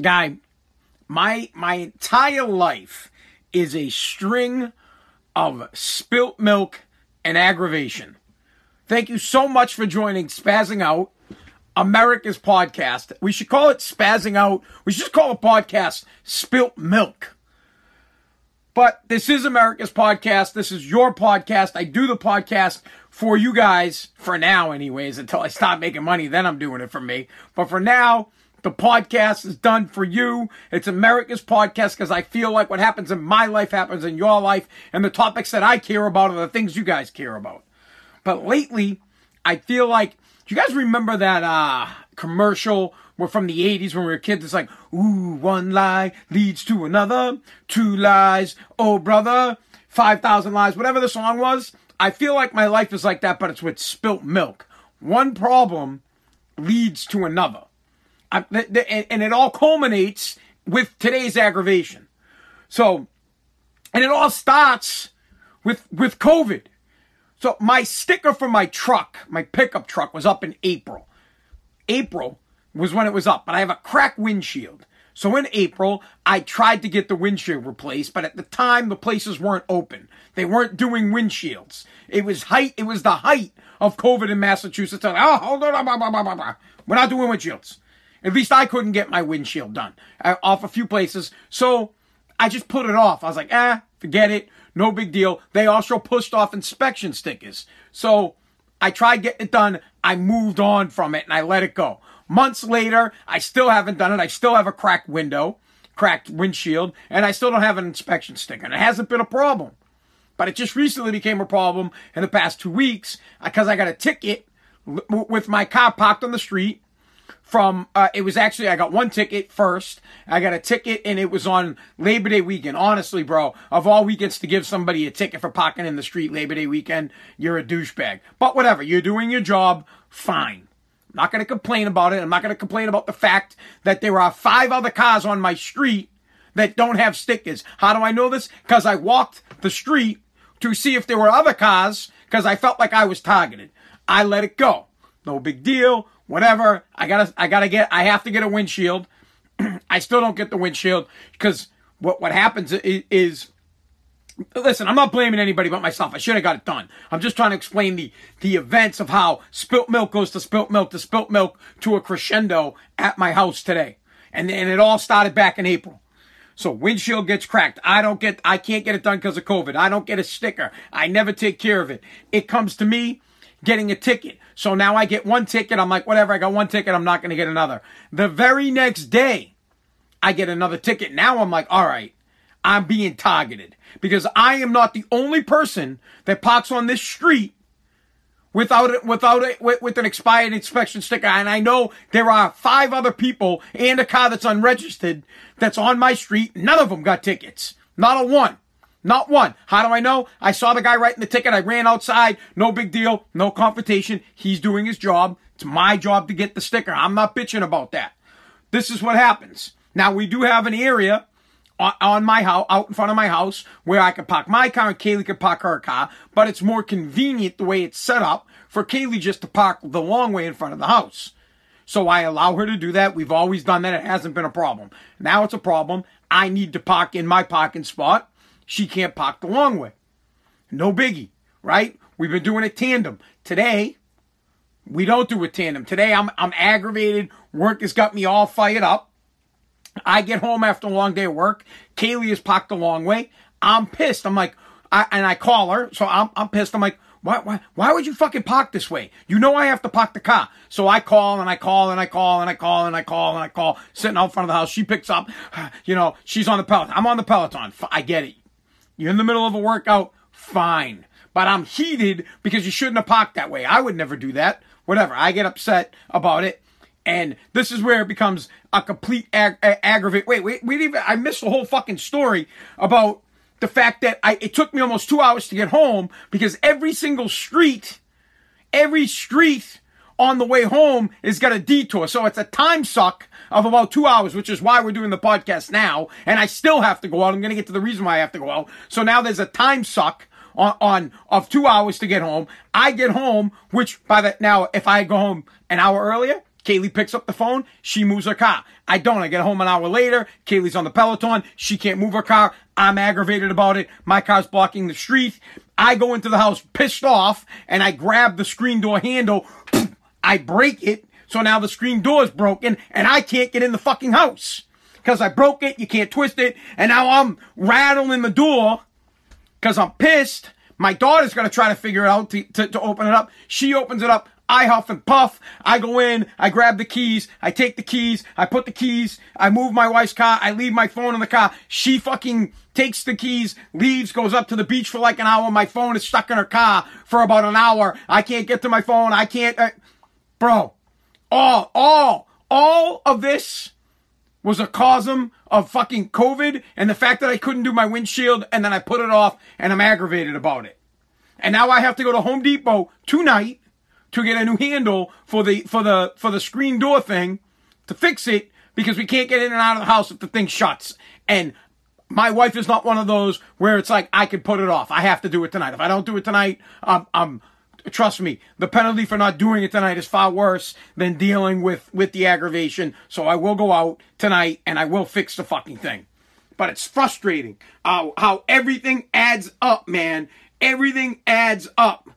Guy, my entire life is a string of spilt milk and aggravation. Thank you so much for joining Spazzing Out, America's podcast. We should call it Spazzing Out. We should call a podcast Spilt Milk. But this is America's podcast. This is your podcast. I do the podcast for you guys, for now anyways, until I stop making money. Then I'm doing it for me. But for now, the podcast is done for you. It's America's podcast because I feel like what happens in my life happens in your life, and the topics that I care about are the things you guys care about. But lately, I feel like, do you guys remember that commercial from the 80s when we were kids? It's like, ooh, one lie leads to another, two lies, oh brother, 5,000 lies, whatever the song was. I feel like my life is like that, but it's with spilt milk. One problem leads to another. And it all culminates with today's aggravation. So, and it all starts with COVID. So my sticker for my truck, my pickup truck, was up in April. April was when it was up, but I have a cracked windshield. So in April, I tried to get the windshield replaced, but at the time, the places weren't open. They weren't doing windshields. It was the height of COVID in Massachusetts. Like, oh, hold on, we're not doing windshields. At least I couldn't get my windshield done off a few places. So I just put it off. I was like, forget it. No big deal. They also pushed off inspection stickers. So I tried getting it done. I moved on from it and I let it go. Months later, I still haven't done it. I still have a cracked windshield, and I still don't have an inspection sticker. And it hasn't been a problem. But it just recently became a problem in the past 2 weeks because I got a ticket with my car parked on the street. I got one ticket first. I got a ticket, and it was on Labor Day weekend. Honestly, bro, of all weekends to give somebody a ticket for parking in the street Labor Day weekend, you're a douchebag. But whatever, you're doing your job, fine. I'm not going to complain about it. I'm not going to complain about the fact that there are 5 other cars on my street that don't have stickers. How do I know this? Because I walked the street to see if there were other cars because I felt like I was targeted. I let it go. No big deal. Whatever, I have to get a windshield. I still don't get the windshield because what happens is, listen, I'm not blaming anybody but myself. I should have got it done. I'm just trying to explain the events of how spilt milk goes to spilt milk to a crescendo at my house today. And it all started back in April. So windshield gets cracked. I can't get it done because of COVID. I don't get a sticker. I never take care of it. It comes to me getting a ticket. So now I get one ticket. I'm like, whatever, I got one ticket. I'm not going to get another. The very next day, I get another ticket. Now I'm like, all right, I'm being targeted because I am not the only person that parks on this street with an expired inspection sticker. And I know there are 5 other people and a car that's unregistered that's on my street. None of them got tickets. Not a one. Not one. How do I know? I saw the guy writing the ticket. I ran outside. No big deal. No confrontation. He's doing his job. It's my job to get the sticker. I'm not bitching about that. This is what happens. Now, we do have an area on my house, out in front of my house, where I can park my car and Kaylee can park her car, but it's more convenient the way it's set up for Kaylee just to park the long way in front of the house. So I allow her to do that. We've always done that. It hasn't been a problem. Now it's a problem. I need to park in my parking spot. She can't park the long way. No biggie, right? We've been doing a tandem. Today, we don't do a tandem. Today, I'm aggravated. Work has got me all fired up. I get home after a long day of work. Kaylee has parked the long way. I'm pissed. I'm like, I call her, so I'm pissed. I'm like, why would you fucking park this way? You know I have to park the car. So I call and I call and I call and I call and I call and I call. Sitting out front of the house, she picks up. You know, she's on the Peloton. I'm on the Peloton. I get it. You're in the middle of a workout, fine. But I'm heated because you shouldn't have parked that way. I would never do that. Whatever. I get upset about it. And this is where it becomes a complete aggravate. I missed the whole fucking story about the fact that it took me almost 2 hours to get home because every street on the way home is got a detour. So it's a time suck of about 2 hours, which is why we're doing the podcast now. And I still have to go out. I'm going to get to the reason why I have to go out. So now there's a time suck of 2 hours to get home. I get home, which by that now, if I go home an hour earlier, Kaylee picks up the phone. She moves her car. I don't. I get home an hour later. Kaylee's on the Peloton. She can't move her car. I'm aggravated about it. My car's blocking the street. I go into the house pissed off, and I grab the screen door handle. I break it. So now the screen door is broken, and I can't get in the fucking house. Because I broke it. You can't twist it. And now I'm rattling the door because I'm pissed. My daughter's going to try to figure it out to open it up. She opens it up. I huff and puff. I go in. I grab the keys. I take the keys. I put the keys. I move my wife's car. I leave my phone in the car. She fucking takes the keys, leaves, goes up to the beach for like an hour. My phone is stuck in her car for about an hour. I can't get to my phone. I can't. Bro, all of this was a cosm of fucking COVID and the fact that I couldn't do my windshield and then I put it off and I'm aggravated about it. And now I have to go to Home Depot tonight to get a new handle for the screen door thing to fix it because we can't get in and out of the house if the thing shuts. And my wife is not one of those where it's like, I could put it off. I have to do it tonight. If I don't do it tonight, trust me, the penalty for not doing it tonight is far worse than dealing with the aggravation. So I will go out tonight and I will fix the fucking thing. But it's frustrating how everything adds up, man. Everything adds up.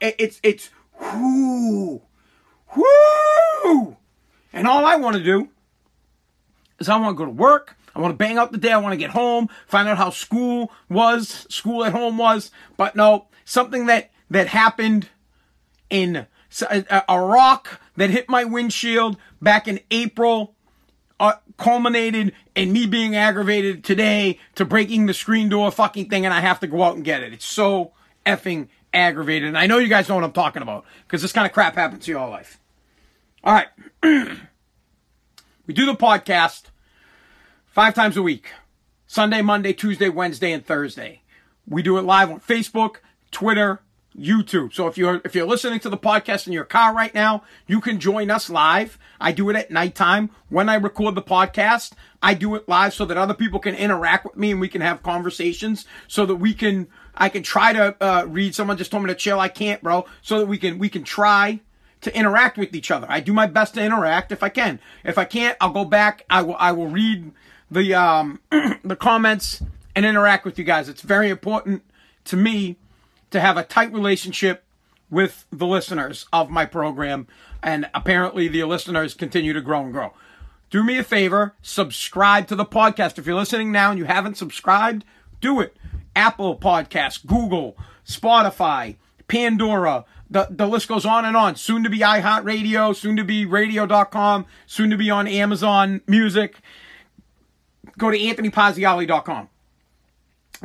It's Whoo! And all I want to do is I want to go to work. I want to bang out the day. I want to get home, find out how school at home was. But no, something that happened in a rock that hit my windshield back in April culminated in me being aggravated today to breaking the screen door fucking thing, and I have to go out and get it. It's so effing aggravated, and I know you guys know what I'm talking about because this kind of crap happens to you all life. All right. We do the podcast 5 times a week, Sunday, Monday, Tuesday, Wednesday, and Thursday. We do it live on Facebook, Twitter, YouTube. So if you're listening to the podcast in your car right now, you can join us live. I do it at nighttime. When I record the podcast, I do it live so that other people can interact with me and we can have conversations so that I can try to read. Someone just told me to chill. I can't, bro. So that we can try to interact with each other. I do my best to interact if I can. If I can't, I'll go back. I will read the the comments and interact with you guys. It's very important to me to have a tight relationship with the listeners of my program. And apparently the listeners continue to grow and grow. Do me a favor, subscribe to the podcast. If you're listening now and you haven't subscribed, do it. Apple Podcasts, Google, Spotify, Pandora, the list goes on and on. Soon to be iHeartRadio, soon to be radio.com, soon to be on Amazon Music. Go to anthonypaziali.com.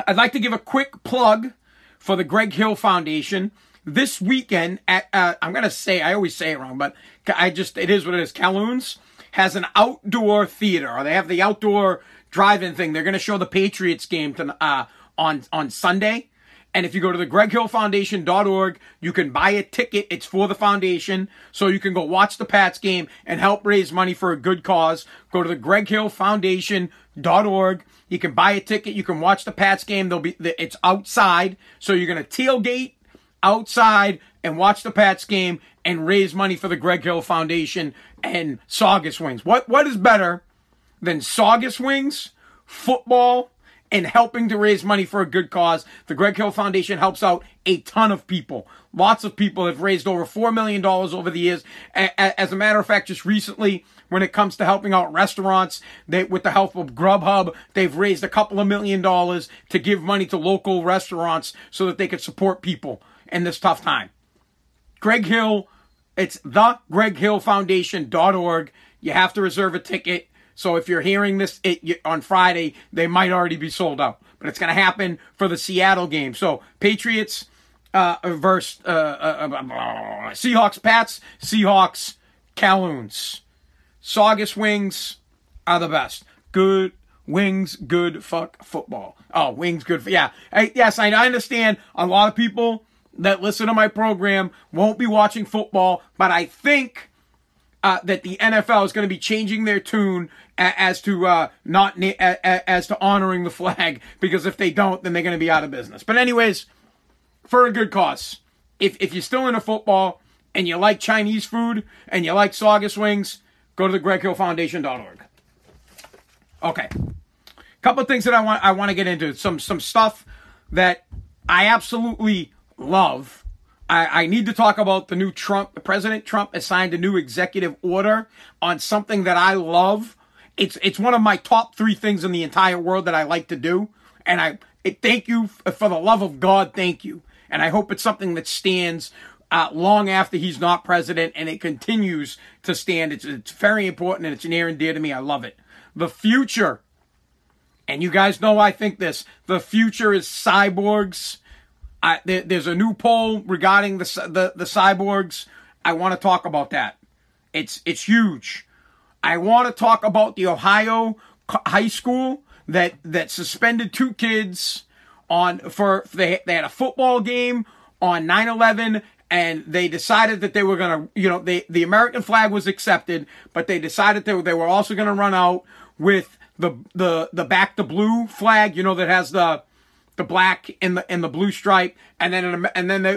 I'd like to give a quick plug for the Greg Hill Foundation this weekend at, I'm going to say, I always say it wrong, but it is what it is. Calhoun's has an outdoor theater, or they have the outdoor drive-in thing. They're going to show the Patriots game on Sunday. And if you go to the greghillfoundation.org, you can buy a ticket. It's for the foundation. So you can go watch the Pats game and help raise money for a good cause. Go to the greghillfoundation.org. You can buy a ticket. You can watch the Pats game. It's outside. So you're going to tailgate outside and watch the Pats game and raise money for the Greg Hill Foundation and Saugus Wings. What is better than Saugus Wings, football, and helping to raise money for a good cause? The Greg Hill Foundation helps out a ton of people. Lots of people have raised over $4 million over the years. As a matter of fact, just recently, when it comes to helping out restaurants, with the help of Grubhub, they've raised a couple of $1 million to give money to local restaurants so that they could support people in this tough time. Greg Hill, it's the greghillfoundation.org. You have to reserve a ticket. So if you're hearing this on Friday, they might already be sold out. But it's going to happen for the Seattle game. So Patriots versus Seahawks, Pats, Seahawks, Calhoun's. Saugus Wings are the best. Good wings, good fuck football. Oh, wings, good. Yeah. Yes, I understand a lot of people that listen to my program won't be watching football, but I think that the NFL is going to be changing their tune as to honoring the flag, because if they don't, then they're going to be out of business. But anyways, for a good cause. If you're still into football and you like Chinese food and you like Saugus Wings, go to the greghillfoundation.org. Okay. A couple of things that I want to get into. Some stuff that I absolutely love. I need to talk about the new Trump. President Trump has signed a new executive order on something that I love. It's one of my top 3 things in the entire world that I like to do. And thank you, for the love of God, thank you. And I hope it's something that stands long after he's not president, and it continues to stand. It's very important, and it's near and dear to me. I love it. The future, and you guys know I think this, the future is cyborgs. There's a new poll regarding the cyborgs. I want to talk about that. It's huge. I want to talk about the Ohio high school that suspended 2 kids they had a football game on 9/11, and they decided that they were going to, the American flag was accepted, but they decided that they were also going to run out with the back to blue flag, that has the black and the blue stripe, and then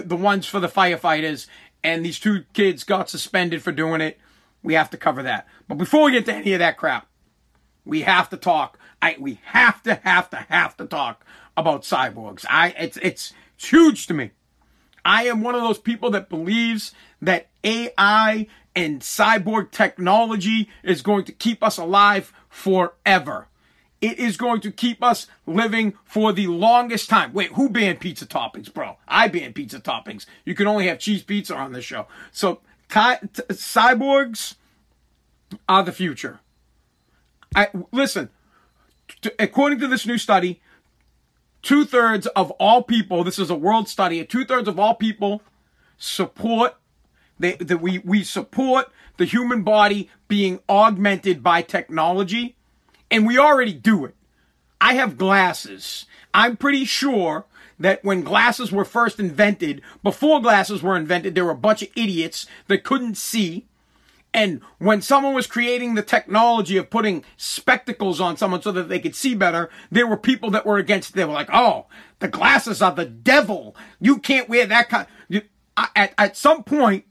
the ones for the firefighters. And these 2 kids got suspended for doing it. We have to cover that. But before we get to any of that crap, we have to talk. We have to talk about cyborgs. It's huge to me. I am one of those people that believes that AI and cyborg technology is going to keep us alive forever. It is going to keep us living for the longest time. Wait, who banned pizza toppings, bro? I banned pizza toppings. You can only have cheese pizza on this show. So cyborgs are the future. Listen, according to this new study, 2/3 of all people, this is a world study, 2/3 of all people support, we support the human body being augmented by technology, and we already do it. I have glasses. I'm pretty sure that when glasses were first invented, before glasses were invented, there were a bunch of idiots that couldn't see. And when someone was creating the technology of putting spectacles on someone so that they could see better, there were people that were against it. They were like, oh, the glasses are the devil. You can't wear that kind. At some point,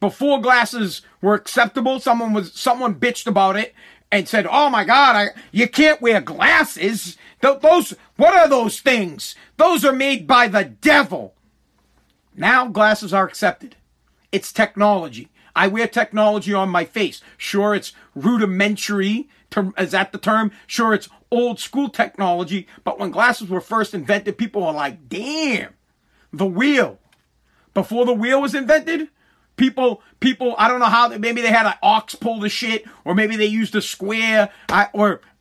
before glasses were acceptable, someone bitched about it and said, oh my God, you can't wear glasses. What are those things? Those are made by the devil. Now glasses are accepted. It's technology. I wear technology on my face. Sure, it's rudimentary. Is that the term? Sure, it's old school technology. But when glasses were first invented, people were like, damn, the wheel. Before the wheel was invented, people, I don't know how, maybe they had an ox pull the shit, or maybe they used a square, I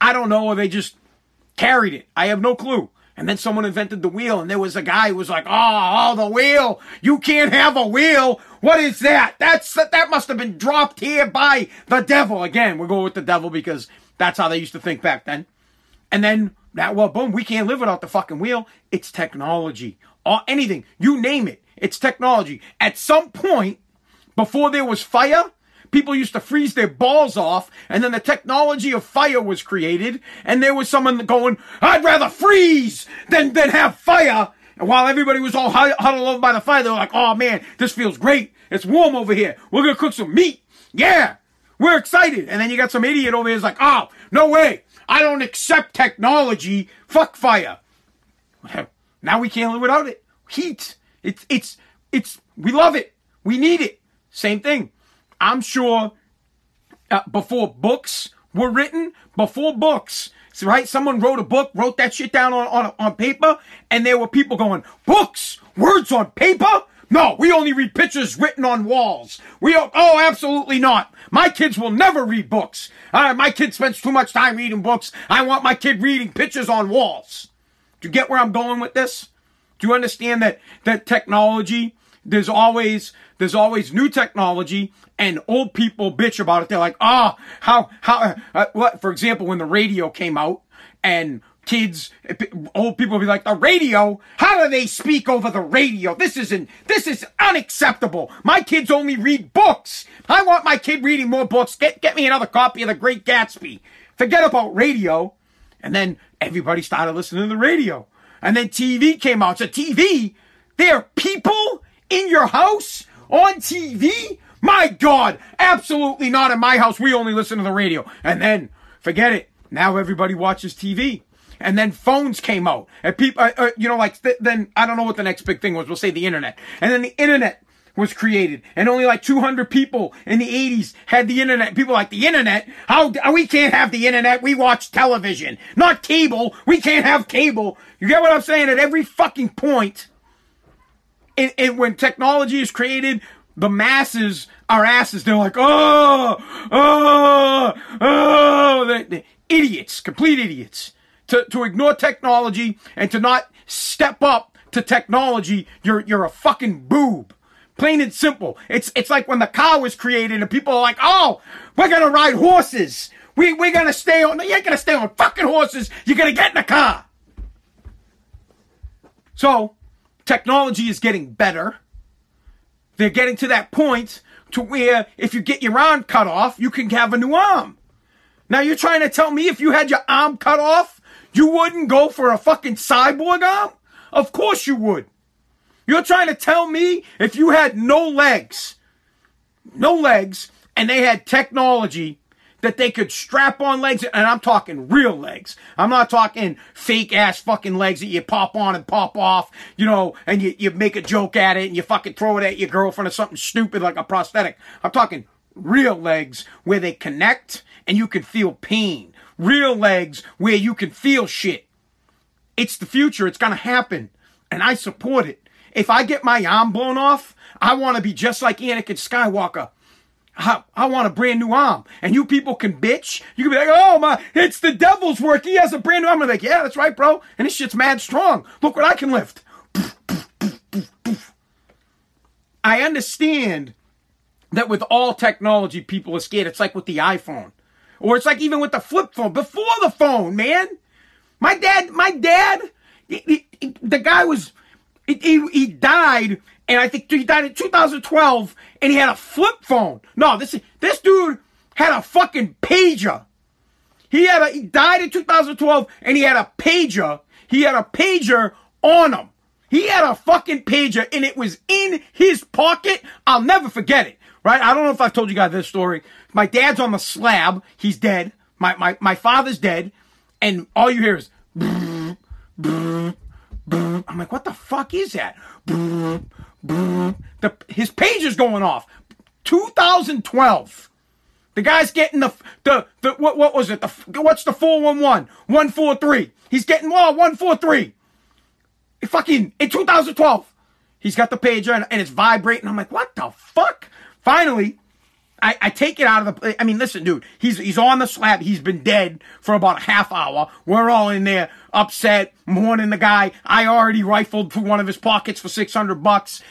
don't know, or they just carried it. I have no clue. And then someone invented the wheel, and there was a guy who was like, oh, the wheel. You can't have a wheel. What is that? That must have been dropped here by the devil. Again, we're going with the devil because that's how they used to think back then. And then, boom, we can't live without the fucking wheel. It's technology. Or anything. You name it. It's technology. At some point, before there was fire, people used to freeze their balls off, and then the technology of fire was created, and there was someone going, I'd rather freeze than have fire. And while everybody was all huddled over by the fire, they were like, oh man, this feels great. It's warm over here. We're going to cook some meat. Yeah, we're excited. And then you got some idiot over here who's like, oh, no way. I don't accept technology. Fuck fire. Now we can't live without it. Heat. We love it. We need it. Same thing. I'm sure before books were written, right? Someone wrote a book, wrote that shit down on paper, and there were people going, books, words on paper? No, we only read pictures written on walls. Oh, absolutely not. My kids will never read books. My kid spends too much time reading books. I want my kid reading pictures on walls. Do you get where I'm going with this? Do you understand that technology there's always new technology, and old people bitch about it. They're like, for example, when the radio came out, and old people be like, the radio? How do they speak over the radio? This is unacceptable. My kids only read books. I want my kid reading more books. Get me another copy of The Great Gatsby. Forget about radio. And then everybody started listening to the radio. And then TV came out. So TV, there are people in your house on TV? My God, absolutely not in my house. We only listen to the radio. And then, forget it. Now everybody watches TV. And then phones came out. And people, then I don't know what the next big thing was. We'll say the internet. And then the internet was created. And only like 200 people in the 80s had the internet. People like, the internet? How, we can't have the internet. We watch television. Not cable. We can't have cable. You get what I'm saying? At every fucking point, when technology is created, the masses are asses. They're like, they're idiots, complete idiots. To ignore technology and to not step up to technology, you're a fucking boob. Plain and simple. It's like when the car was created and people are like, oh, we're gonna ride horses. We're gonna stay on. No, you ain't gonna stay on fucking horses. You're gonna get in a car. So, technology is getting better. They're getting to that point to where if you get your arm cut off, you can have a new arm. Now you're trying to tell me if you had your arm cut off, you wouldn't go for a fucking cyborg arm? Of course you would. You're trying to tell me if you had no legs, and they had technology that they could strap on legs, and I'm talking real legs. I'm not talking fake-ass fucking legs that you pop on and pop off, and you make a joke at it, and you fucking throw it at your girlfriend or something stupid like a prosthetic. I'm talking real legs where they connect, and you can feel pain. Real legs where you can feel shit. It's the future. It's going to happen. And I support it. If I get my arm blown off, I want to be just like Anakin Skywalker. I want a brand new arm. And you people can bitch. You can be like, it's the devil's work. He has a brand new arm. I'm like, yeah, that's right, bro. And this shit's mad strong. Look what I can lift. I understand that with all technology, people are scared. It's like with the iPhone. Or it's like even with the flip phone, before the phone, man. My dad, the guy was, he died, and I think he died in 2012, and he had a flip phone. No, this dude had a fucking pager. He died in 2012, and he had a pager. He had a pager on him. He had a fucking pager, and it was in his pocket. I'll never forget it. Right? I don't know if I've told you guys this story. My dad's on the slab. He's dead. My father's dead. And all you hear is, brr, brr, brr. I'm like, what the fuck is that? Brr, brr. His pager's going off. 2012. The guy's getting the what was it? What's the 411? 143. He's getting 143. Fucking, in 2012. He's got the pager and it's vibrating. I'm like, what the fuck? Finally, I take it out of the... I mean, listen, dude. He's on the slab. He's been dead for about a half hour. We're all in there upset, mourning the guy. I already rifled through one of his pockets for $600.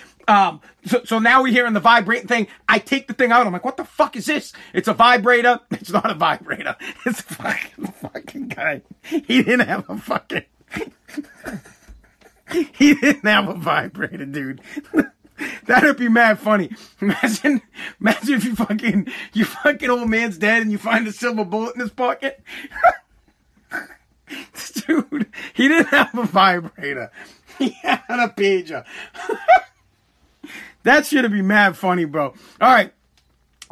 So now we're hearing the vibrating thing. I take the thing out. I'm like, what the fuck is this? It's a vibrator. It's not a vibrator. It's a fucking guy. He didn't have a fucking... He didn't have a vibrator, dude. That'd be mad funny. Imagine if you fucking old man's dead and you find a silver bullet in his pocket. Dude, he didn't have a vibrator. He had a pager. That shit'd be mad funny, bro. All right.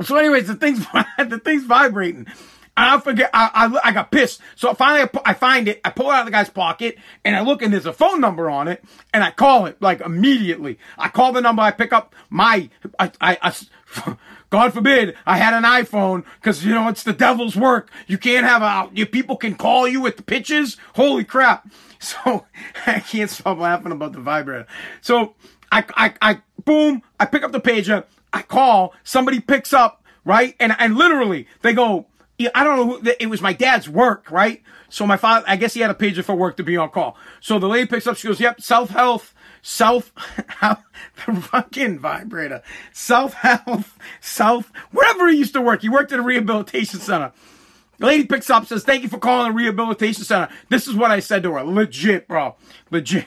So, anyways, the thing's vibrating. I forget. I got pissed. So finally, I find it. I pull it out of the guy's pocket, and I look, and there's a phone number on it, and I call it like immediately. I call the number. I pick up my. God forbid, I had an iPhone because it's the devil's work. You can't have your people can call you with the pitches. Holy crap! So I can't stop laughing about the vibrator. So I boom. I pick up the pager. I call. Somebody picks up, right, and literally they go. I don't know who, it was my dad's work, right? So my father, I guess he had a pager for work to be on call. So the lady picks up, she goes, yep, self-health, wherever he used to work. He worked at a rehabilitation center. The lady picks up, says, thank you for calling the rehabilitation center. This is what I said to her. Legit, bro. Legit.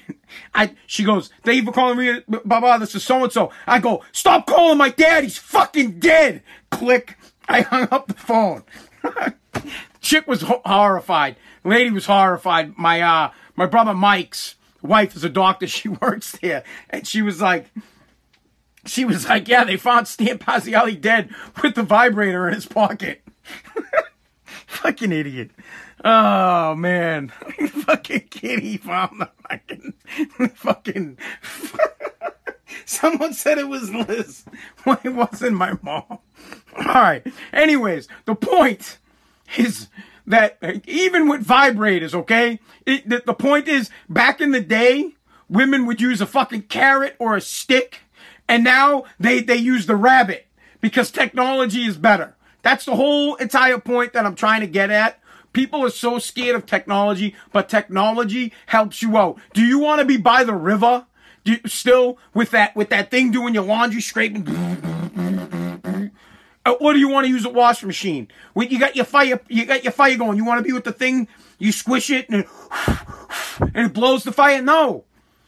She goes, thank you for calling me, blah, blah, this is so-and-so. I go, stop calling my dad. He's fucking dead. Click. I hung up the phone. Chick was horrified. Lady was horrified. My brother Mike's wife is a doctor. She works there. And she was like, yeah, they found Stan Paziali dead with the vibrator in his pocket. Fucking idiot. Oh, man. Fucking kitty found the fucking... Someone said it was Liz. Well, it wasn't my mom. All right. Anyways, the point is that even with vibrators, okay? The point is, back in the day, women would use a fucking carrot or a stick, and now they use the rabbit because technology is better. That's the whole entire point that I'm trying to get at. People are so scared of technology, but technology helps you out. Do you want to be by the river? Still with that thing doing your laundry, scraping? Or do you want to use a washing machine? You got your fire going. You want to be with the thing? You squish it and it blows the fire? No.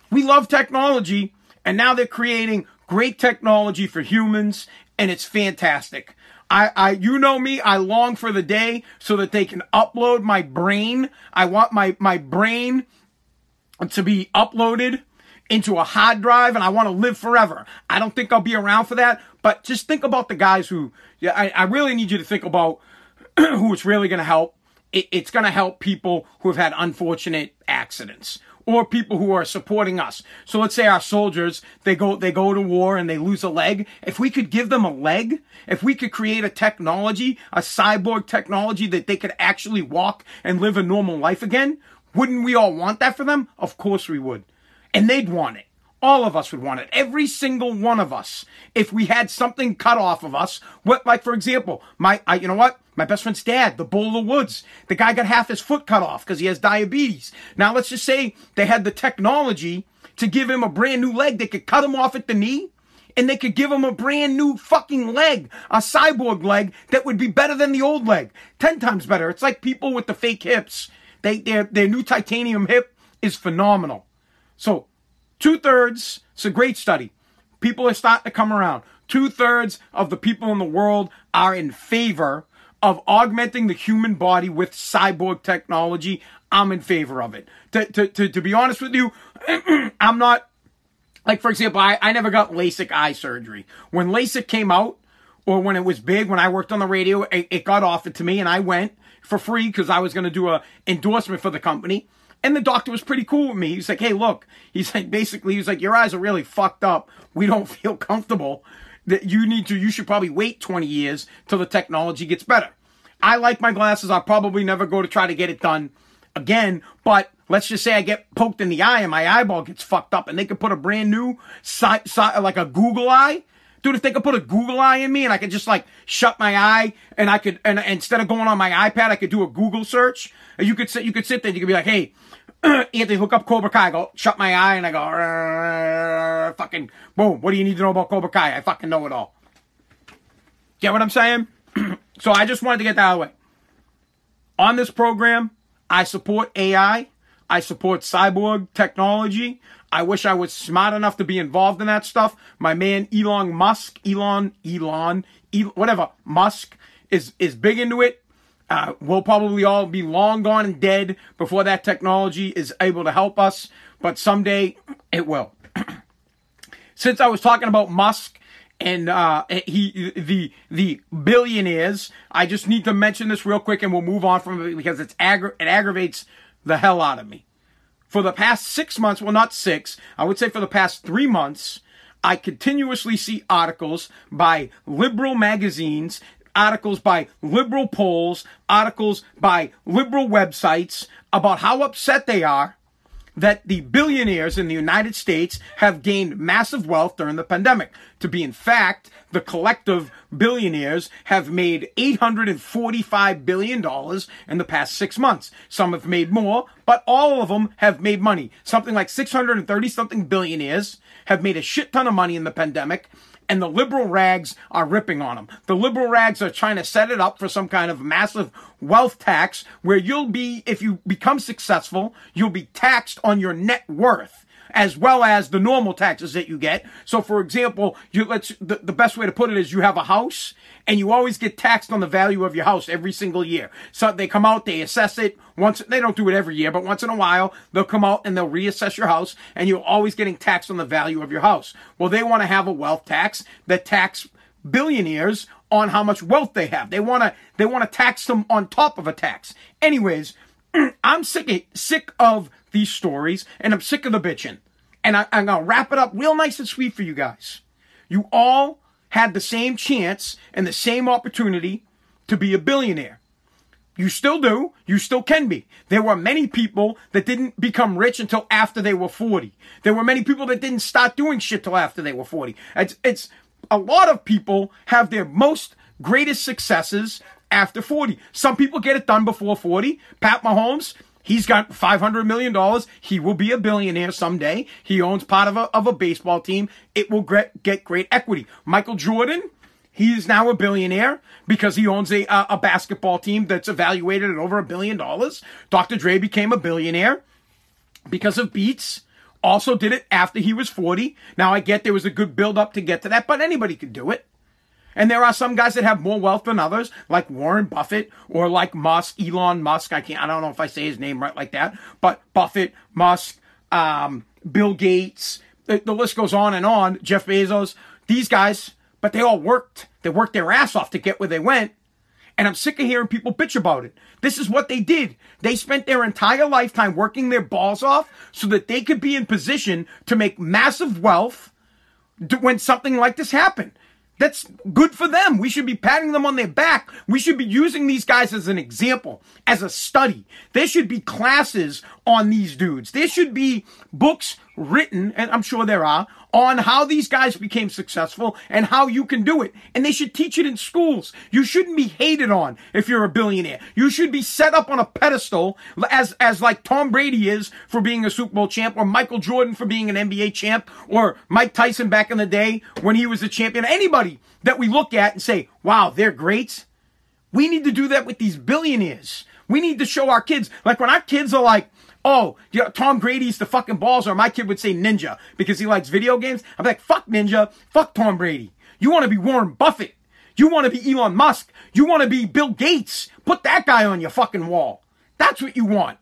We love technology, and now they're creating great technology for humans, and it's fantastic. I you know me, I long for the day so that they can upload my brain. I want my brain to be uploaded into a hard drive, and I want to live forever. I don't think I'll be around for that, but just think about the guys who, I really need you to think about who it's really going to help. It's going to help people who have had unfortunate accidents, or people who are supporting us. So let's say our soldiers, they go to war and they lose a leg. If we could give them a leg, if we could create a technology, a cyborg technology that they could actually walk and live a normal life again, wouldn't we all want that for them? Of course we would. And they'd want it. All of us would want it. Every single one of us. If we had something cut off of us, what, like for example, you know what? My best friend's dad, the Bowl of Woods, the guy got half his foot cut off because he has diabetes. Now let's just say they had the technology to give him a brand new leg. They could cut him off at the knee, and they could give him a brand new fucking leg, a cyborg leg that would be better than the old leg. 10 times better. It's like people with the fake hips. Their new titanium hip is phenomenal. So 2/3, it's a great study. People are starting to come around. 2/3 of the people in the world are in favor of augmenting the human body with cyborg technology. I'm in favor of it. To be honest with you, I'm not, like for example, I never got LASIK eye surgery. When LASIK came out, or when it was big, when I worked on the radio, it got offered to me, and I went for free because I was going to do an endorsement for the company. And the doctor was pretty cool with me. He was like, hey, look. He's like, basically, he's like, your eyes are really fucked up. We don't feel comfortable. That you should probably wait 20 years till the technology gets better. I like my glasses. I'll probably never go to try to get it done again. But let's just say I get poked in the eye and my eyeball gets fucked up, and they could put a brand new, like a Google eye. Dude, if they could put a Google eye in me and I could just like shut my eye, and I could, and instead of going on my iPad, I could do a Google search. And you could sit there and you could be like, hey, Anthony, hook up Cobra Kai. I go, shut my eye, and I go, fucking, boom. What do you need to know about Cobra Kai? I fucking know it all. Get what I'm saying? So I just wanted to get that out of the way. On this program, I support AI. I support cyborg technology. I wish I was smart enough to be involved in that stuff. My man Elon Musk is big into it. We'll probably all be long gone and dead before that technology is able to help us, but someday it will. Since I was talking about Musk and the billionaires, I just need to mention this real quick, and we'll move on from it because it aggravates the hell out of me. For the past 6 months, well, not six, I would say for the past 3 months, I continuously see articles by liberal magazines, articles by liberal polls, articles by liberal websites about how upset they are that the billionaires in the United States have gained massive wealth during the pandemic. To be in fact, the collective billionaires have made $845 billion in the past 6 months. Some have made more, but all of them have made money. Something like 630-something billionaires have made a shit ton of money in the pandemic, and the liberal rags are ripping on them. The liberal rags are trying to set it up for some kind of massive wealth tax where you'll be, if you become successful, you'll be taxed on your net worth as well as the normal taxes that you get. So for example, the best way to put it is you have a house and you always get taxed on the value of your house every single year. So they come out, they assess it once, they don't do it every year, but once in a while, they'll come out and they'll reassess your house and you're always getting taxed on the value of your house. Well, they want to have a wealth tax that tax billionaires on how much wealth they have. They want to tax them on top of a tax. Anyways, I'm sick of these stories, and I'm sick of the bitching. And I'm going to wrap it up real nice and sweet for you guys. You all had the same chance and the same opportunity to be a billionaire. You still do. You still can be. There were many people that didn't become rich until after they were 40. There were many people that didn't start doing shit till after they were 40. It's a lot of people have their most greatest successes after 40. Some people get it done before 40. Pat Mahomes, he's got $500 million. He will be a billionaire someday. He owns part of a baseball team. It will get great equity. Michael Jordan, he is now a billionaire because he owns a basketball team that's evaluated at over $1 billion. Dr. Dre became a billionaire because of Beats. Also did it after he was 40. Now I get there was a good build up to get to that, but anybody could do it. And there are some guys that have more wealth than others, like Warren Buffett or like Musk, Elon Musk. I don't know if I say his name right like that, but Buffett, Musk, Bill Gates, the list goes on and on. Jeff Bezos, these guys, but they all worked. They worked their ass off to get where they went. And I'm sick of hearing people bitch about it. This is what they did. They spent their entire lifetime working their balls off so that they could be in position to make massive wealth when something like this happened. That's good for them. We should be patting them on their back. We should be using these guys as an example, as a study. There should be classes on these dudes. There should be books written, and I'm sure there are, on how these guys became successful and how you can do it. And they should teach it in schools. You shouldn't be hated on if you're a billionaire. You should be set up on a pedestal as like Tom Brady is for being a Super Bowl champ, or Michael Jordan for being an NBA champ, or Mike Tyson back in the day when he was a champion. Anybody that we look at and say, wow, they're greats. We need to do that with these billionaires. We need to show our kids, like when our kids are like, oh, you know, Tom Brady's the fucking balls, or my kid would say Ninja because he likes video games. I'm like, fuck Ninja, fuck Tom Brady. You want to be Warren Buffett. You want to be Elon Musk. You want to be Bill Gates. Put that guy on your fucking wall. That's what you want.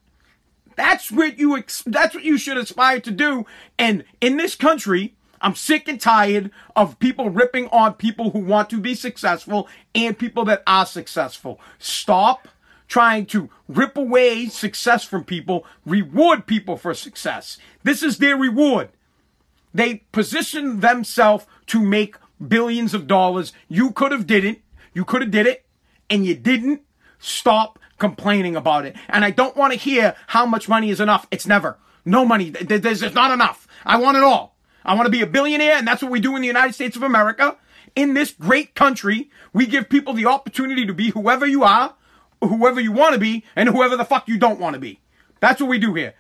That's what you should aspire to do. And in this country, I'm sick and tired of people ripping on people who want to be successful and people that are successful. Stop trying to rip away success from people, reward people for success. This is their reward. They position themselves to make billions of dollars. You could have did it. You could have did it, and you didn't. Stop complaining about it. And I don't want to hear how much money is enough. It's never. No money. There's not enough. I want it all. I want to be a billionaire, and that's what we do in the United States of America. In this great country, we give people the opportunity to be whoever you are, whoever you want to be, and whoever the fuck you don't want to be. That's what we do here.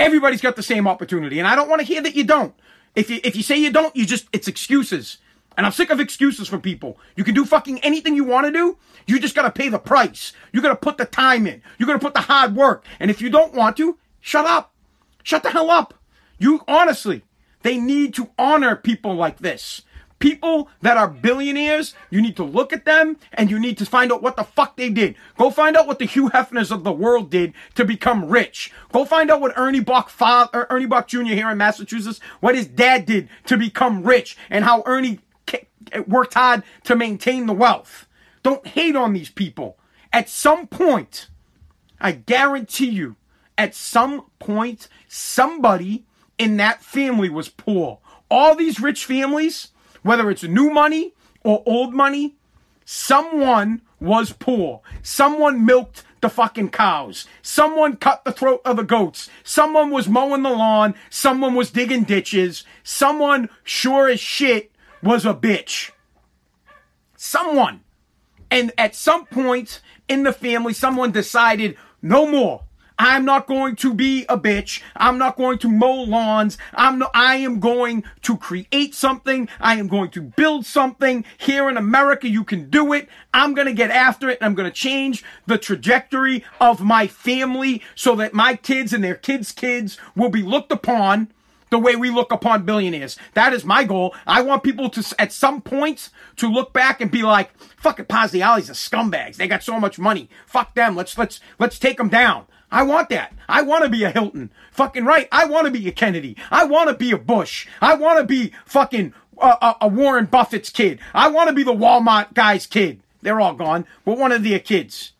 Everybody's got the same opportunity, and I don't want to hear that you don't. If you say you don't, it's excuses. And I'm sick of excuses from people. You can do fucking anything you want to do. You just got to pay the price. You got to put the time in. You got to put the hard work. And if you don't want to, shut up. Shut the hell up. You honestly, they need to honor people like this. People that are billionaires, you need to look at them and you need to find out what the fuck they did. Go find out what the Hugh Hefners of the world did to become rich. Go find out what Ernie Bach Jr. here in Massachusetts, what his dad did to become rich, and how Ernie worked hard to maintain the wealth. Don't hate on these people. At some point, I guarantee you, at some point, somebody in that family was poor. All these rich families, whether it's new money or old money, someone was poor. Someone milked the fucking cows. Someone cut the throat of the goats. Someone was mowing the lawn. Someone was digging ditches. Someone sure as shit was a bitch. Someone. And at some point in the family, someone decided, no more. I'm not going to be a bitch. I'm not going to mow lawns. I am going to create something. I am going to build something. Here in America, you can do it. I'm going to get after it. I'm going to change the trajectory of my family so that my kids and their kids' kids will be looked upon the way we look upon billionaires. That is my goal. I want people to, at some point, to look back and be like, fuck it, Pazziali's are scumbags. They got so much money. Fuck them. Let's take them down. I want that. I want to be a Hilton. Fucking right. I want to be a Kennedy. I want to be a Bush. I want to be fucking a Warren Buffett's kid. I want to be the Walmart guy's kid. They're all gone. But one of their kids.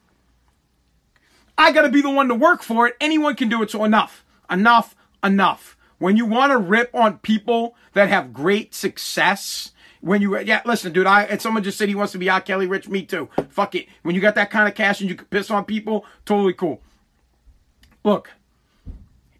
I got to be the one to work for it. Anyone can do it. So enough. Enough. Enough. When you want to rip on people that have great success, when you, yeah, listen, dude, and someone just said he wants to be R. Kelly rich, me too. Fuck it. When you got that kind of cash and you can piss on people, totally cool. Look,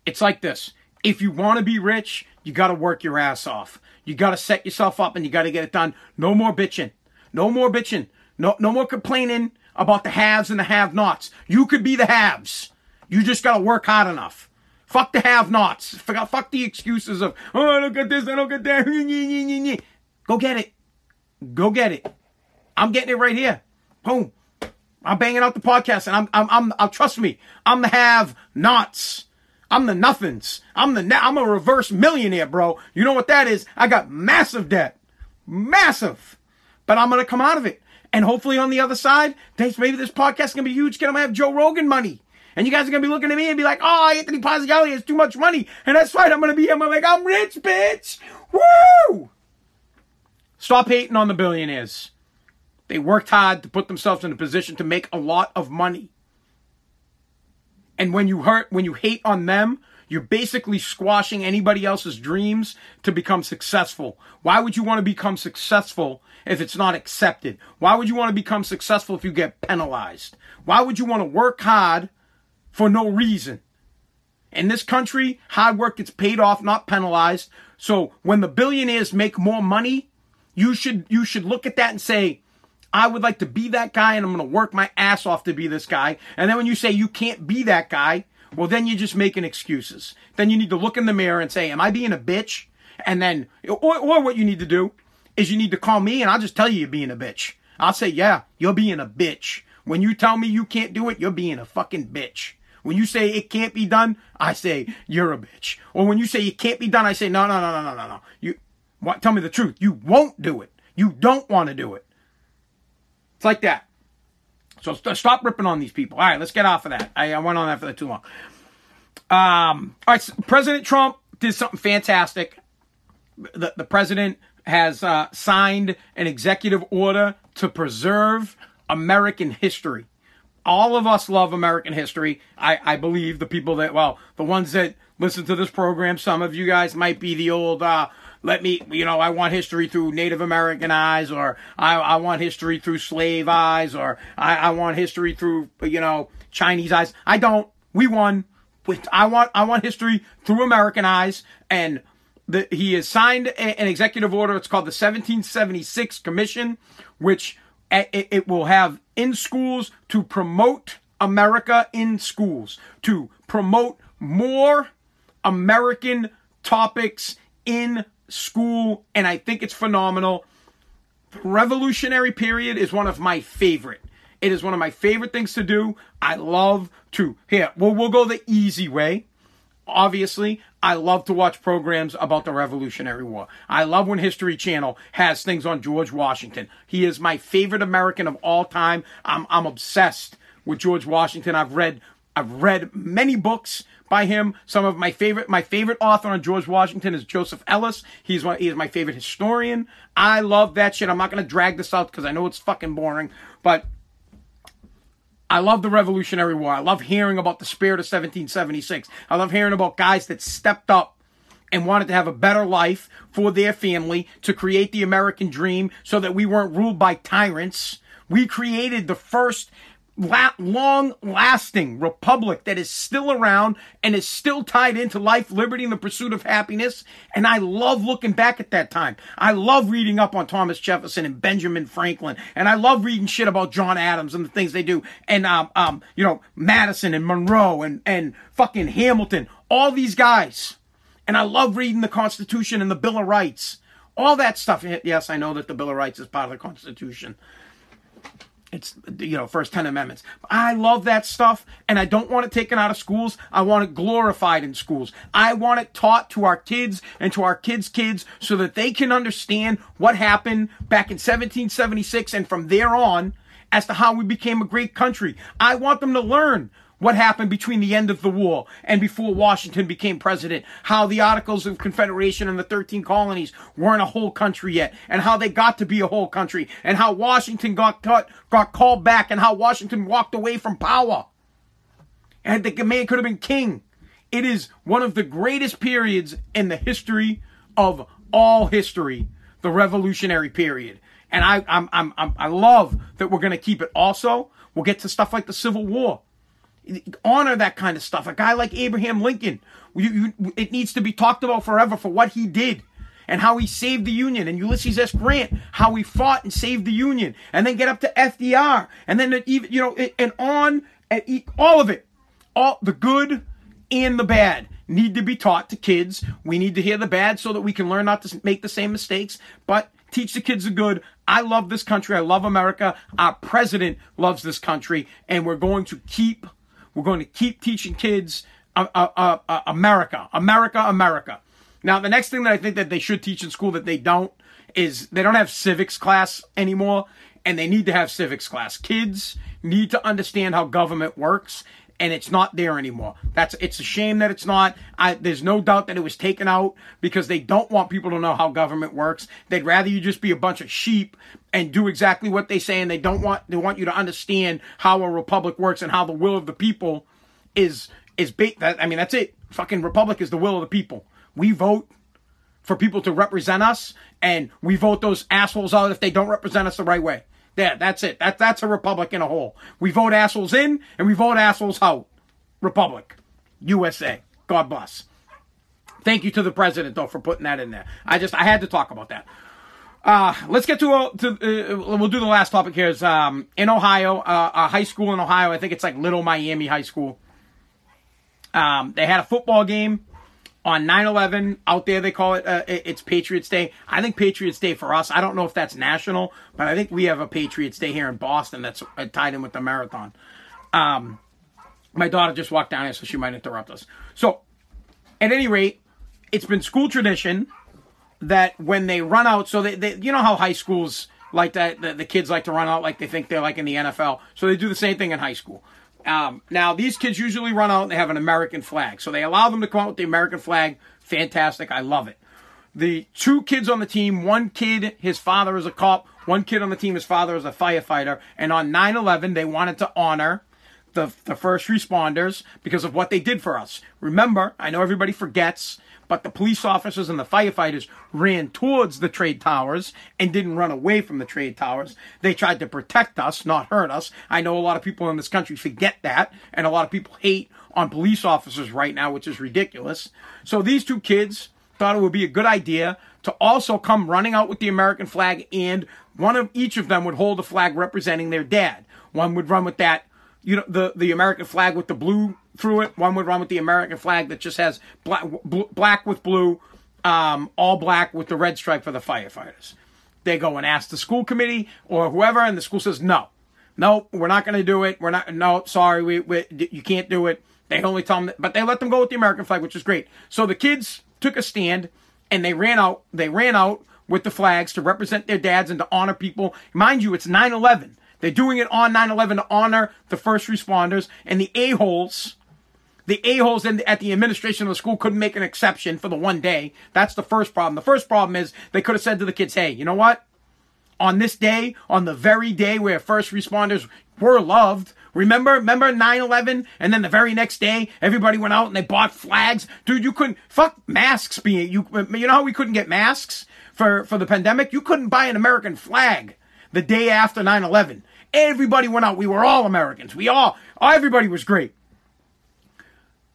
it's like this. If you want to be rich, you got to work your ass off. You got to set yourself up and you got to get it done. No more bitching. No more bitching. No more complaining about the haves and the have-nots. You could be the haves. You just got to work hard enough. Fuck the have-nots. Fuck the excuses of, oh, I don't get this, I don't get that. Go get it. Go get it. I'm getting it right here. Boom. I'm banging out the podcast, and I'll trust me. I'm the have-nots. I'm the nothings. I'm a reverse millionaire, bro. You know what that is? I got massive debt, massive, but I'm gonna come out of it, and hopefully on the other side, thanks. Maybe this podcast is gonna be huge. I'm gonna have Joe Rogan money, and you guys are gonna be looking at me and be like, "Oh, Anthony Pazziali has too much money," and that's right. I'm gonna be him. I'm like, I'm rich, bitch. Woo! Stop hating on the billionaires. They worked hard to put themselves in a position to make a lot of money. And when you hate on them, you're basically squashing anybody else's dreams to become successful. Why would you want to become successful if it's not accepted? Why would you want to become successful if you get penalized? Why would you want to work hard for no reason? In this country, hard work gets paid off, not penalized. So when the billionaires make more money, you should look at that and say, I would like to be that guy, and I'm going to work my ass off to be this guy. And then when you say you can't be that guy, well, then you're just making excuses. Then you need to look in the mirror and say, am I being a bitch? And then, or what you need to do is you need to call me, and I'll just tell you you're being a bitch. I'll say, yeah, you're being a bitch. When you tell me you can't do it, you're being a fucking bitch. When you say it can't be done, I say, you're a bitch. Or when you say it can't be done, I say, no. Tell me the truth. You won't do it. You don't want to do it. It's like that. So stop ripping on these people. All right, let's get off of that. I went on that for too long. All right, so President Trump did something fantastic. The president has signed an executive order to preserve American history. All of us love American history. I believe the people that, well, the ones that listen to this program, some of you guys might be the old... I want history through Native American eyes, or I want history through slave eyes, or I want history through, Chinese eyes. I don't. We won. I want history through American eyes. And he has signed an executive order. It's called the 1776 Commission, which it will have in schools to promote America in schools, to promote more American topics in school, and I think it's phenomenal. The revolutionary period is one of my favorite. It is one of my favorite things to do. I love to, we'll go the easy way. Obviously, I love to watch programs about the Revolutionary War. I love when History Channel has things on George Washington. He is my favorite American of all time. I'm obsessed with George Washington. I've read many books by him. Some of my favorite author on George Washington is Joseph Ellis. He is my favorite historian. I love that shit. I'm not going to drag this out because I know it's fucking boring, but I love the Revolutionary War. I love hearing about the spirit of 1776. I love hearing about guys that stepped up and wanted to have a better life for their family, to create the American dream so that we weren't ruled by tyrants. We created the first long-lasting republic that is still around and is still tied into life, liberty, and the pursuit of happiness. And I love looking back at that time. I love reading up on Thomas Jefferson and Benjamin Franklin. And I love reading shit about John Adams and the things they do. And, you know, Madison and Monroe and fucking Hamilton. All these guys. And I love reading the Constitution and the Bill of Rights. All that stuff. Yes, I know that the Bill of Rights is part of the Constitution. It's, you know, first 10 amendments. I love that stuff, and I don't want it taken out of schools. I want it glorified in schools. I want it taught to our kids and to our kids' kids so that they can understand what happened back in 1776 and from there on as to how we became a great country. I want them to learn what happened between the end of the war and before Washington became president, how the Articles of Confederation and the 13 colonies weren't a whole country yet, and how they got to be a whole country, and how Washington got called back, and how Washington walked away from power. And the man could have been king. It is one of the greatest periods in the history of all history, the Revolutionary period. And I love that we're going to keep it. Also, we'll get to stuff like the Civil War. Honor that kind of stuff. A guy like Abraham Lincoln, it needs to be talked about forever for what he did and how he saved the Union. And Ulysses S. Grant, how he fought and saved the Union. And then get up to FDR. And then, you know, and on, and all of it. All the good and the bad need to be taught to kids. We need to hear the bad so that we can learn not to make the same mistakes. But teach the kids the good. I love this country. I love America. Our president loves this country. And we're going to keep... We're going to keep teaching kids America, America, America. Now, the next thing that I think that they should teach in school that they don't is they don't have civics class anymore, and they need to have civics class. Kids need to understand how government works, and it's not there anymore. It's a shame that it's not. There's no doubt that it was taken out because they don't want people to know how government works. They'd rather you just be a bunch of sheep and do exactly what they say, and they want you to understand how a republic works and how the will of the people is that's it. Fucking republic is the will of the people. We vote for people to represent us, and we vote those assholes out if they don't represent us the right way. There, that's it. That's a republic in a whole. We vote assholes in and we vote assholes out. Republic. USA. God bless. Thank you to the president, though, for putting that in there. I had to talk about that. Let's get to we'll do the last topic here. Is in Ohio, a high school in Ohio. I think it's like Little Miami High School. They had a football game on 9/11, out there they call it, it's Patriots Day. I think Patriots Day for us, I don't know if that's national, but I think we have a Patriots Day here in Boston that's tied in with the marathon. My daughter just walked down here, so she might interrupt us. So, at any rate, it's been school tradition that when they run out, so they you know how high schools like that, the kids like to run out like they think they're like in the NFL, so they do the same thing in high school. Now, these kids usually run out and they have an American flag. So they allow them to come out with the American flag. Fantastic. I love it. The two kids on the team, one kid, his father is a cop. One kid on the team, his father is a firefighter. And on 9/11, they wanted to honor the first responders because of what they did for us. Remember, I know everybody forgets, but the police officers and the firefighters ran towards the trade towers and didn't run away from the trade towers. They tried to protect us, not hurt us. I know a lot of people in this country forget that, and a lot of people hate on police officers right now, which is ridiculous. So these two kids thought it would be a good idea to also come running out with the American flag, and one of each of them would hold a flag representing their dad. One would run with that, you know, the American flag with the blue through it. One would run with the American flag that just has black with blue, all black with the red stripe for the firefighters. They go and ask the school committee or whoever, and the school says, no, we're not going to do it. We're not. No, sorry, you can't do it. They only tell them, but they let them go with the American flag, which is great. So the kids took a stand and they ran out. They ran out with the flags to represent their dads and to honor people. Mind you, it's 9/11. They're doing it on 9/11 to honor the first responders, and the a-holes at the administration of the school couldn't make an exception for the one day. That's the first problem. The first problem is they could have said to the kids, hey, you know what? On this day, on the very day where first responders were loved, remember 9/11? And then the very next day, everybody went out and they bought flags. Dude, you couldn't, fuck masks being, you know how we couldn't get masks for the pandemic? You couldn't buy an American flag the day after 9/11. Everybody went out. We were all Americans. Everybody was great.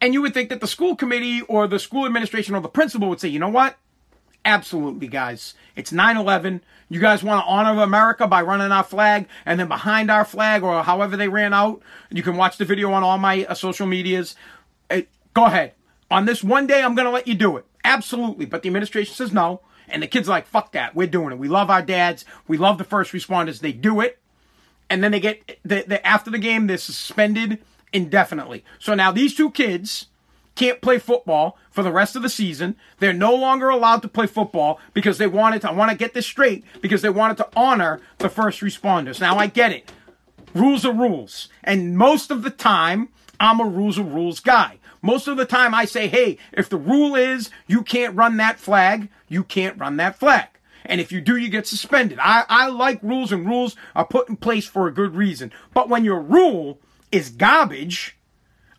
And you would think that the school committee or the school administration or the principal would say, you know what? Absolutely, guys. It's 9/11. You guys want to honor America by running our flag, and then behind our flag, or however they ran out. You can watch the video on all my social medias. Go ahead. On this one day, I'm going to let you do it. Absolutely. But the administration says no. And the kid's like, fuck that. We're doing it. We love our dads. We love the first responders. They do it. And then they get, after the game, they're suspended indefinitely. So now these two kids can't play football for the rest of the season. They're no longer allowed to play football because they wanted to, I want to get this straight, because they wanted to honor the first responders. Now I get it. Rules are rules. And most of the time, I'm a rules are rules guy. Most of the time I say, hey, if the rule is you can't run that flag, you can't run that flag. And if you do, you get suspended. I like rules, and rules are put in place for a good reason. But when your rule is garbage,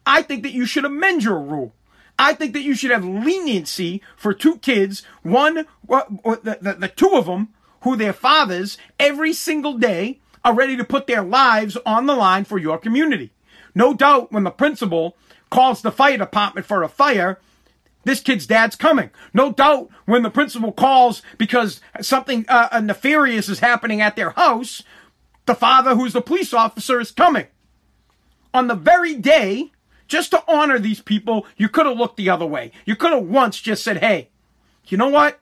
I think that you should amend your rule. I think that you should have leniency for two kids, the two of them, who their fathers, every single day, are ready to put their lives on the line for your community. No doubt when the principal calls the fire department for a fire, this kid's dad's coming. No doubt when the principal calls because something nefarious is happening at their house, the father, who's the police officer, is coming. On the very day, just to honor these people, you could have looked the other way. You could have once just said, hey, you know what?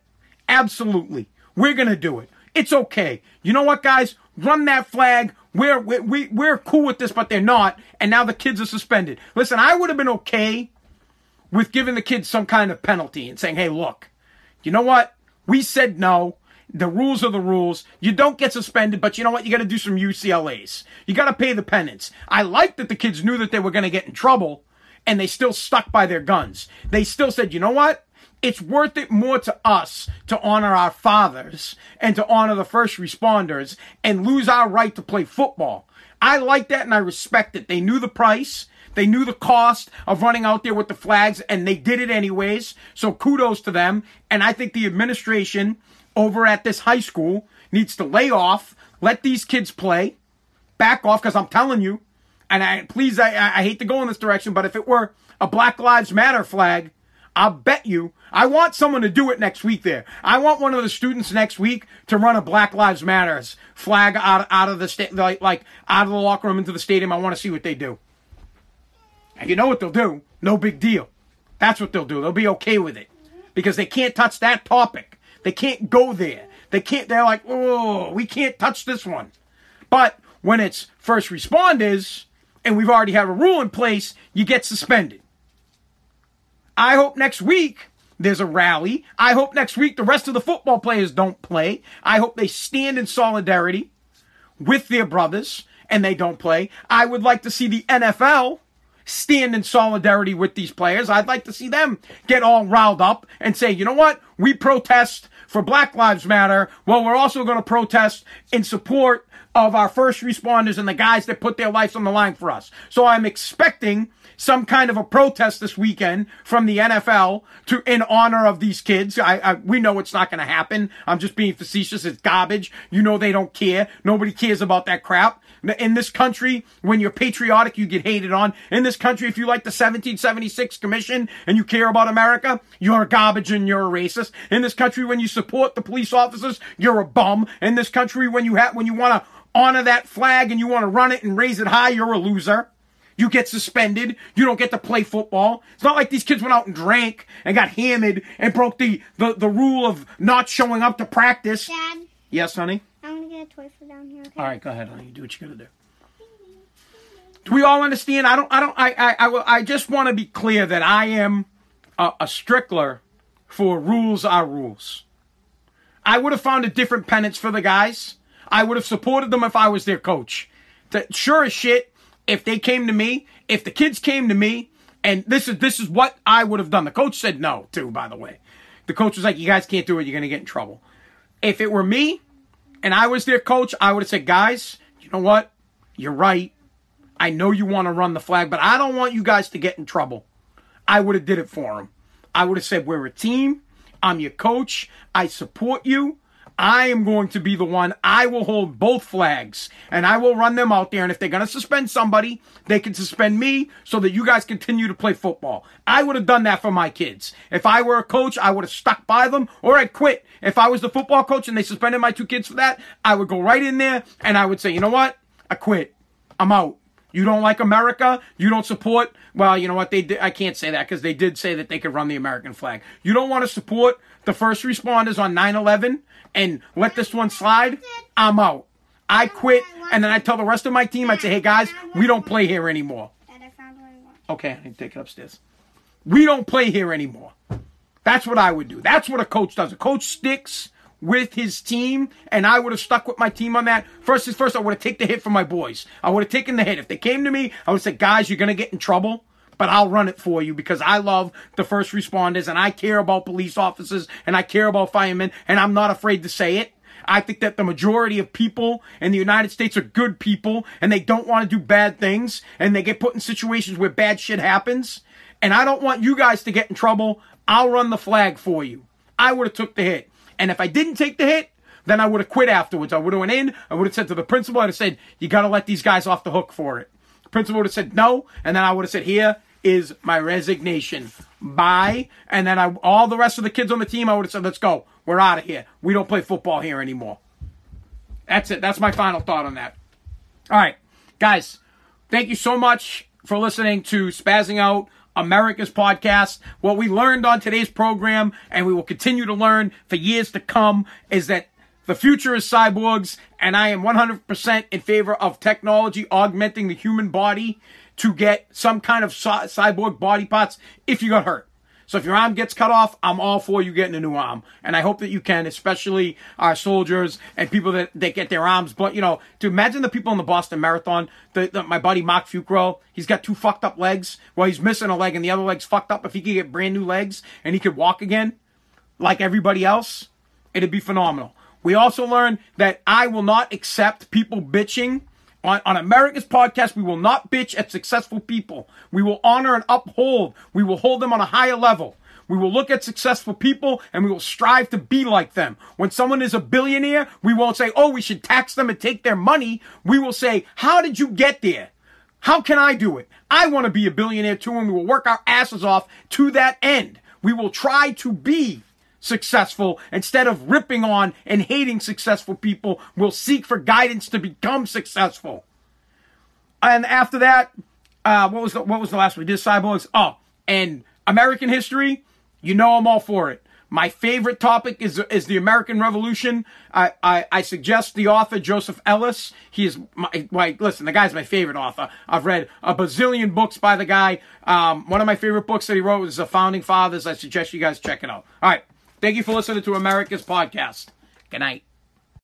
Absolutely. We're going to do it. It's okay. You know what, guys? Run that flag. We're cool with this, but they're not. And now the kids are suspended. Listen, I would have been okay with giving the kids some kind of penalty and saying, hey, look, you know what? We said no. The rules are the rules. You don't get suspended, but you know what? You got to do some UCLAs. You got to pay the penance. I like that the kids knew that they were going to get in trouble, and they still stuck by their guns. They still said, you know what? It's worth it more to us to honor our fathers and to honor the first responders and lose our right to play football. I like that, and I respect it. They knew the price. They knew the cost of running out there with the flags, and they did it anyways. So kudos to them. And I think the administration over at this high school needs to lay off, let these kids play, back off, because I'm telling you, and I hate to go in this direction, but if it were a Black Lives Matter flag, I'll bet you, I want someone to do it next week there. I want one of the students next week to run a Black Lives Matter flag out of the out of the locker room into the stadium. I want to see what they do. And you know what they'll do? No big deal. That's what they'll do. They'll be okay with it because they can't touch that topic. They can't go there. They can't. They're like, oh, we can't touch this one. But when it's first responders and we've already have a rule in place, you get suspended. I hope next week there's a rally. I hope next week the rest of the football players don't play. I hope they stand in solidarity with their brothers and they don't play. I would like to see the NFL stand in solidarity with these players. I'd like to see them get all riled up and say, you know what? We protest for Black Lives Matter. Well, we're also going to protest in support of our first responders and the guys that put their lives on the line for us. So I'm expecting some kind of a protest this weekend from the NFL in honor of these kids. We know it's not going to happen. I'm just being facetious. It's garbage. You know they don't care. Nobody cares about that crap. In this country, when you're patriotic, you get hated on. In this country, if you like the 1776 Commission and you care about America, you're garbage and you're a racist. In this country, when you support the police officers, you're a bum. In this country, when you want to honor that flag and you want to run it and raise it high, you're a loser. You get suspended. You don't get to play football. It's not like these kids went out and drank and got hammered and broke the rule of not showing up to practice. Dad? Yes, honey? I'm going to get a toy for down here, okay? All right, go ahead, honey. You do what you got to do. Do we all understand? I just want to be clear that I am a strickler for rules are rules. I would have found a different penance for the guys. I would have supported them if I was their coach. Sure as shit. If they came to me, if the kids came to me, and this is what I would have done. The coach said no, too, by the way. The coach was like, you guys can't do it. You're going to get in trouble. If it were me and I was their coach, I would have said, guys, you know what? You're right. I know you want to run the flag, but I don't want you guys to get in trouble. I would have did it for them. I would have said, we're a team. I'm your coach. I support you. I am going to be the one. I will hold both flags, and I will run them out there. And if they're going to suspend somebody, they can suspend me so that you guys continue to play football. I would have done that for my kids. If I were a coach, I would have stuck by them, or I'd quit. If I was the football coach and they suspended my two kids for that, I would go right in there, and I would say, you know what? I quit. I'm out. You don't like America? You don't support? Well, you know what? They did. I can't say that because they did say that they could run the American flag. You don't want to support the first responders on 9/11 and let this one slide? I'm out. I quit. And then I tell the rest of my team, I'd say, hey, guys, we don't play here anymore. Okay, I need to take it upstairs. We don't play here anymore. That's what I would do. That's what a coach does. A coach sticks with his team, and I would have stuck with my team on that. First is first, I would have taken the hit for my boys. I would have taken the hit. If they came to me, I would say, guys, you're going to get in trouble, but I'll run it for you because I love the first responders, and I care about police officers, and I care about firemen, and I'm not afraid to say it. I think that the majority of people in the United States are good people, and they don't want to do bad things, and they get put in situations where bad shit happens, and I don't want you guys to get in trouble. I'll run the flag for you. I would have took the hit. And if I didn't take the hit, then I would have quit afterwards. I would have went in. I would have said to the principal, I'd have said, you got to let these guys off the hook for it. The principal would have said no. And then I would have said, here is my resignation. Bye. And then all the rest of the kids on the team, I would have said, let's go. We're out of here. We don't play football here anymore. That's it. That's my final thought on that. All right, guys, thank you so much for listening to Spazzing Out, America's podcast. What we learned on today's program, and we will continue to learn for years to come, is that the future is cyborgs, and I am 100% in favor of technology augmenting the human body to get some kind of cyborg body parts if you got hurt. So if your arm gets cut off, I'm all for you getting a new arm. And I hope that you can, especially our soldiers and people that get their arms. But, you know, to imagine the people in the Boston Marathon, my buddy Mark Fucro, he's got two fucked up legs. Well, he's missing a leg and the other leg's fucked up. If he could get brand new legs and he could walk again like everybody else, it'd be phenomenal. We also learned that I will not accept people bitching. On America's podcast, we will not bitch at successful people. We will honor and uphold. We will hold them on a higher level. We will look at successful people, and we will strive to be like them. When someone is a billionaire, we won't say, oh, we should tax them and take their money. We will say, how did you get there? How can I do it? I want to be a billionaire too, and we will work our asses off to that end. We will try to be successful instead of ripping on and hating successful people. Will seek for guidance to become successful. And after that, what was the last one we did? Cyborgs. Oh, and American history. You know I'm all for it. My favorite topic is the American Revolution. I suggest the author Joseph Ellis. He is listen, the guy's my favorite author. I've read a bazillion books by the guy. One of my favorite books that he wrote was The Founding Fathers. I suggest you guys check it out. All right. Thank you for listening to America's Podcast. Good night.